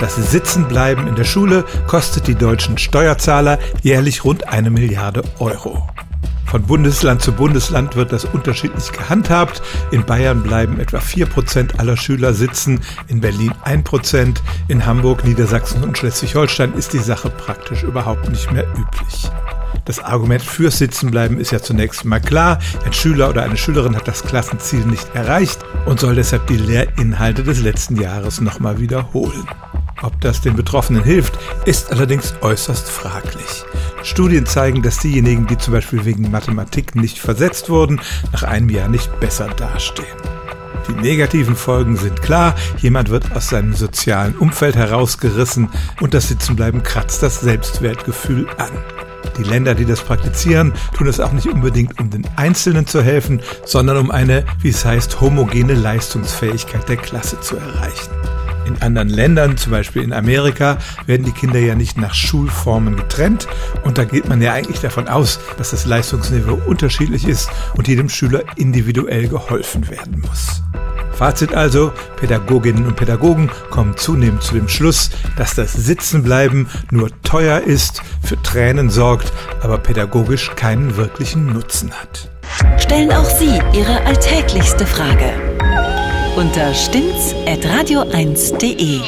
Das Sitzenbleiben in der Schule kostet die deutschen Steuerzahler jährlich rund 1 Milliarde Euro. Von Bundesland zu Bundesland wird das unterschiedlich gehandhabt. In Bayern bleiben etwa 4% aller Schüler sitzen, in Berlin 1%. In Hamburg, Niedersachsen und Schleswig-Holstein ist die Sache praktisch überhaupt nicht mehr üblich. Das Argument fürs Sitzenbleiben ist ja zunächst mal klar. Ein Schüler oder eine Schülerin hat das Klassenziel nicht erreicht und soll deshalb die Lehrinhalte des letzten Jahres nochmal wiederholen. Ob das den Betroffenen hilft, ist allerdings äußerst fraglich. Studien zeigen, dass diejenigen, die zum Beispiel wegen Mathematik nicht versetzt wurden, nach einem Jahr nicht besser dastehen. Die negativen Folgen sind klar. Jemand wird aus seinem sozialen Umfeld herausgerissen und das Sitzenbleiben kratzt das Selbstwertgefühl an. Die Länder, die das praktizieren, tun es auch nicht unbedingt, um den Einzelnen zu helfen, sondern um eine, wie es heißt, homogene Leistungsfähigkeit der Klasse zu erreichen. In anderen Ländern, zum Beispiel in Amerika, werden die Kinder ja nicht nach Schulformen getrennt und da geht man ja eigentlich davon aus, dass das Leistungsniveau unterschiedlich ist und jedem Schüler individuell geholfen werden muss. Fazit also, Pädagoginnen und Pädagogen kommen zunehmend zu dem Schluss, dass das Sitzenbleiben nur teuer ist, für Tränen sorgt, aber pädagogisch keinen wirklichen Nutzen hat. Stellen auch Sie Ihre alltäglichste Frage unter stimmts@radio1.de.